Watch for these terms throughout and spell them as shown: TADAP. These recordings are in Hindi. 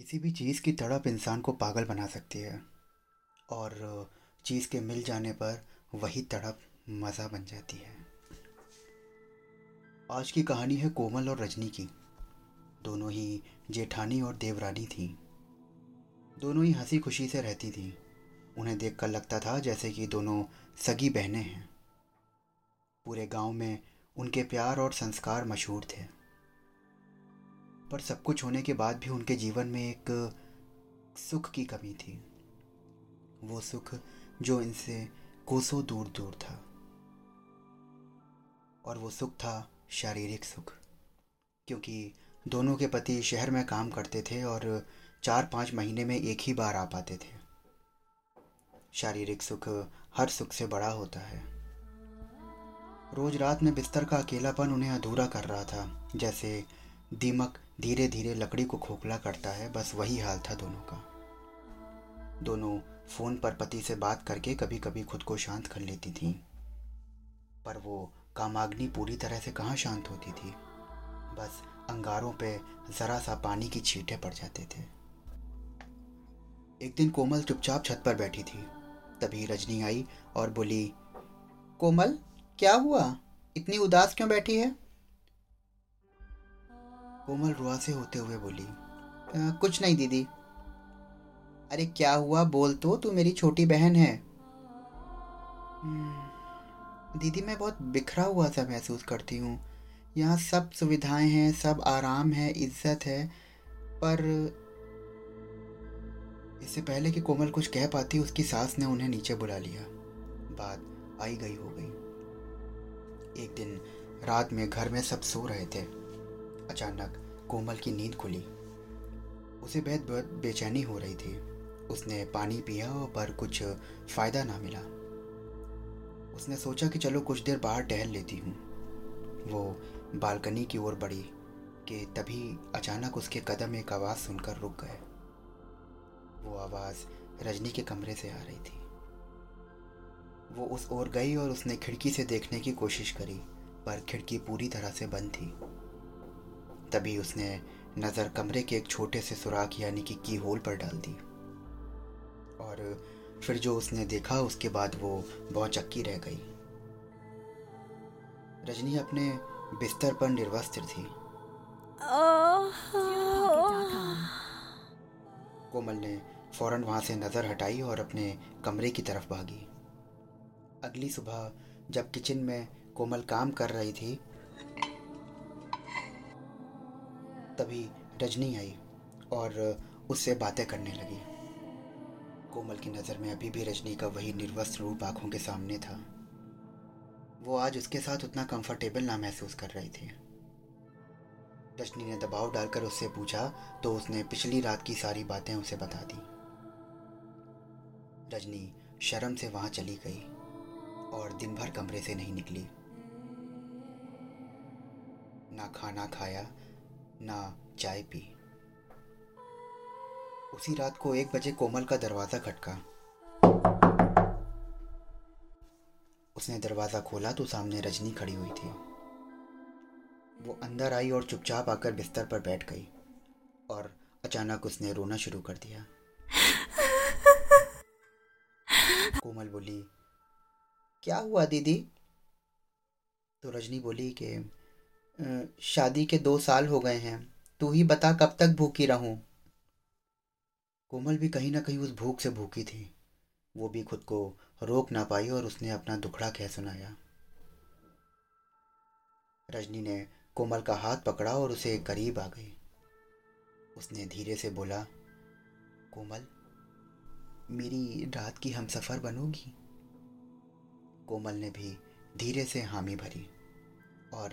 किसी भी चीज़ की तड़प इंसान को पागल बना सकती है और चीज़ के मिल जाने पर वही तड़प मज़ा बन जाती है। आज की कहानी है कोमल और रजनी की। दोनों ही जेठानी और देवरानी थीं। दोनों ही हंसी खुशी से रहती थीं। उन्हें देखकर लगता था जैसे कि दोनों सगी बहनें हैं। पूरे गांव में उनके प्यार और संस्कार मशहूर थे, पर सब कुछ होने के बाद भी उनके जीवन में एक सुख की कमी थी। वो सुख जो इनसे कोसों दूर दूर था, और वो सुख था शारीरिक सुख, क्योंकि दोनों के पति शहर में काम करते थे और 4-5 महीने में एक ही बार आ पाते थे। शारीरिक सुख हर सुख से बड़ा होता है। रोज रात में बिस्तर का अकेलापन उन्हें अधूरा कर रहा था। जैसे दीमक धीरे धीरे लकड़ी को खोखला करता है, बस वही हाल था दोनों का। दोनों फ़ोन पर पति से बात करके कभी कभी खुद को शांत कर लेती थीं, पर वो कामाग्नि पूरी तरह से कहाँ शांत होती थी। बस अंगारों पे ज़रा सा पानी की छींटे पड़ जाते थे। एक दिन कोमल चुपचाप छत पर बैठी थी, तभी रजनी आई और बोली, कोमल क्या हुआ, इतनी उदास क्यों बैठी है? कोमल रुआ से होते हुए बोली, कुछ नहीं दीदी। अरे क्या हुआ बोल तो, तू मेरी छोटी बहन है। दीदी मैं बहुत बिखरा हुआ सा महसूस करती हूँ। यहाँ सब सुविधाएं हैं, सब आराम है, इज्जत है, पर इससे पहले कि कोमल कुछ कह पाती उसकी सास ने उन्हें नीचे बुला लिया। बात आई गई हो गई। एक दिन रात में घर में सब सो रहे थे। अचानक कोमल की नींद खुली। उसे बेहद बेचैनी हो रही थी। उसने पानी पिया पर कुछ फ़ायदा ना मिला। उसने सोचा कि चलो कुछ देर बाहर टहल लेती हूँ। वो बालकनी की ओर बढ़ी कि तभी अचानक उसके कदम एक आवाज़ सुनकर रुक गए। वो आवाज़ रजनी के कमरे से आ रही थी। वो उस ओर गई और उसने खिड़की से देखने की कोशिश करी, पर खिड़की पूरी तरह से बंद थी। तभी उसने नज़र कमरे के एक छोटे से सुराख यानी कि की होल पर डाल दी, और फिर जो उसने देखा उसके बाद वो बौचक्की रह गई। रजनी अपने बिस्तर पर निर्वस्त्र थी। कोमल ने फौरन वहां से नज़र हटाई और अपने कमरे की तरफ भागी। अगली सुबह जब किचन में कोमल काम कर रही थी, तभी रजनी आई और उससे बातें करने लगी। कोमल की नज़र में अभी भी रजनी का वही निर्वस्त्र रूप आँखों के सामने था। वो आज उसके साथ उतना कंफर्टेबल ना महसूस कर रही थी। रजनी ने दबाव डालकर उससे पूछा तो उसने पिछली रात की सारी बातें उसे बता दी। रजनी शर्म से वहाँ चली गई और दिन भर कमरे से नहीं निकली। ना खाना खाया ना चाय पी। उसी रात को 1 बजे कोमल का दरवाज़ा खटका। उसने दरवाज़ा खोला तो सामने रजनी खड़ी हुई थी। वो अंदर आई और चुपचाप आकर बिस्तर पर बैठ गई, और अचानक उसने रोना शुरू कर दिया। कोमल बोली, क्या हुआ दीदी? तो रजनी बोली कि शादी के 2 साल हो गए हैं, तू ही बता कब तक भूखी रहूं। कोमल भी कहीं ना कहीं उस भूख से भूखी थी। वो भी खुद को रोक ना पाई और उसने अपना दुखड़ा कह सुनाया। रजनी ने कोमल का हाथ पकड़ा और उसे करीब आ गई। उसने धीरे से बोला, कोमल मेरी रात की हमसफर बनोगी? कोमल ने भी धीरे से हामी भरी, और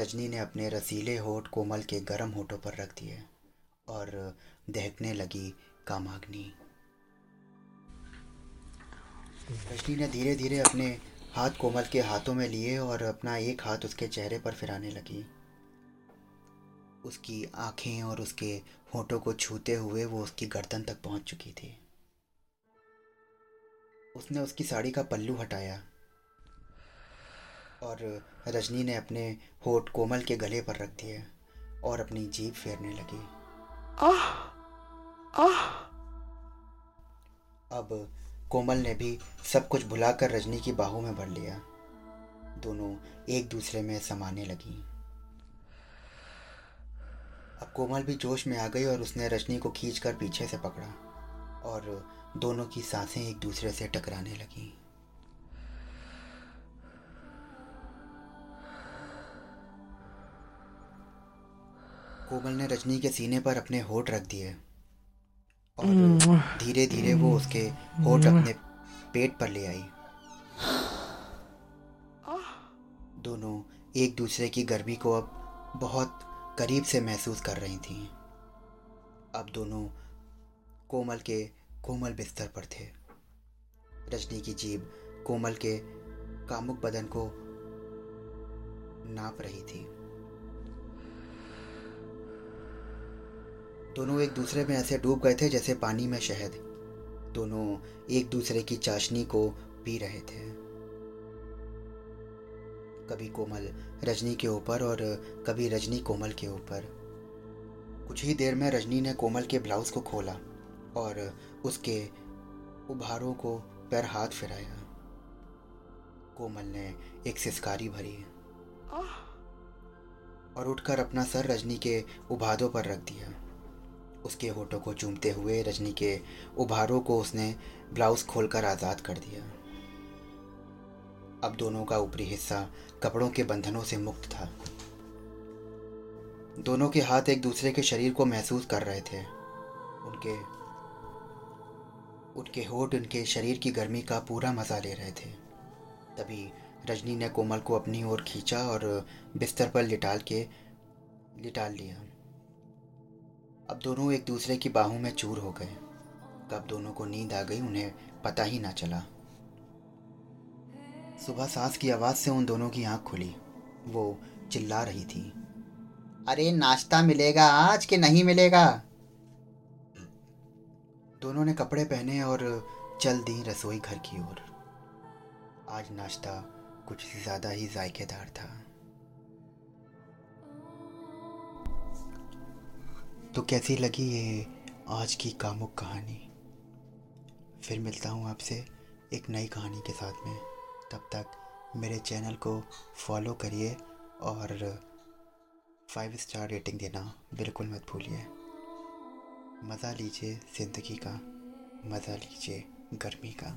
रजनी ने अपने रसीले होठ कोमल के गरम होठों पर रख दिए और दहकने लगी कामाग्नि। रजनी ने धीरे धीरे अपने हाथ कोमल के हाथों में लिए और अपना एक हाथ उसके चेहरे पर फिराने लगी। उसकी आँखें और उसके होठों को छूते हुए वो उसकी गर्दन तक पहुंच चुकी थी। उसने उसकी साड़ी का पल्लू हटाया और रजनी ने अपने होठ कोमल के गले पर रख दिए और अपनी जीभ फेरने लगी। अब कोमल ने भी सब कुछ भुलाकर रजनी की बाहों में भर लिया। दोनों एक दूसरे में समाने लगी। अब कोमल भी जोश में आ गई और उसने रजनी को खींचकर पीछे से पकड़ा और दोनों की सांसें एक दूसरे से टकराने लगीं। कोमल ने रजनी के सीने पर अपने होठ रख दिए और धीरे धीरे वो उसके होठ अपने पेट पर ले आई। दोनों एक दूसरे की गर्मी को अब बहुत करीब से महसूस कर रही थीं। अब दोनों कोमल के कोमल बिस्तर पर थे। रजनी की जीभ कोमल के कामुक बदन को नाप रही थी। दोनों एक दूसरे में ऐसे डूब गए थे जैसे पानी में शहद। दोनों एक दूसरे की चाशनी को पी रहे थे। कभी कोमल रजनी के ऊपर और कभी रजनी कोमल के ऊपर। कुछ ही देर में रजनी ने कोमल के ब्लाउज़ को खोला और उसके उभारों को पर हाथ फिराया। कोमल ने एक सिसकारी भरी और उठकर अपना सर रजनी के उभारों पर रख दिया। उसके होठों को चूमते हुए रजनी के उभारों को उसने ब्लाउज़ खोलकर आज़ाद कर दिया। अब दोनों का ऊपरी हिस्सा कपड़ों के बंधनों से मुक्त था। दोनों के हाथ एक दूसरे के शरीर को महसूस कर रहे थे। उनके होठ उनके शरीर की गर्मी का पूरा मजा ले रहे थे। तभी रजनी ने कोमल को अपनी ओर खींचा और बिस्तर पर लिटाल लिया। अब दोनों एक दूसरे की बाहों में चूर हो गए। कब दोनों को नींद आ गई, उन्हें पता ही ना चला। सुबह सांस की आवाज़ से उन दोनों की आँख खुली। वो चिल्ला रही थी, अरे नाश्ता मिलेगा आज के नहीं मिलेगा। दोनों ने कपड़े पहने और चल दी रसोई घर की ओर। आज नाश्ता कुछ ज़्यादा ही जायकेदार था। तो कैसी लगी ये आज की कामुक कहानी? फिर मिलता हूँ आपसे एक नई कहानी के साथ में। तब तक मेरे चैनल को फॉलो करिए और 5 स्टार रेटिंग देना बिल्कुल मत भूलिए। मज़ा लीजिए ज़िंदगी का, मज़ा लीजिए गर्मी का।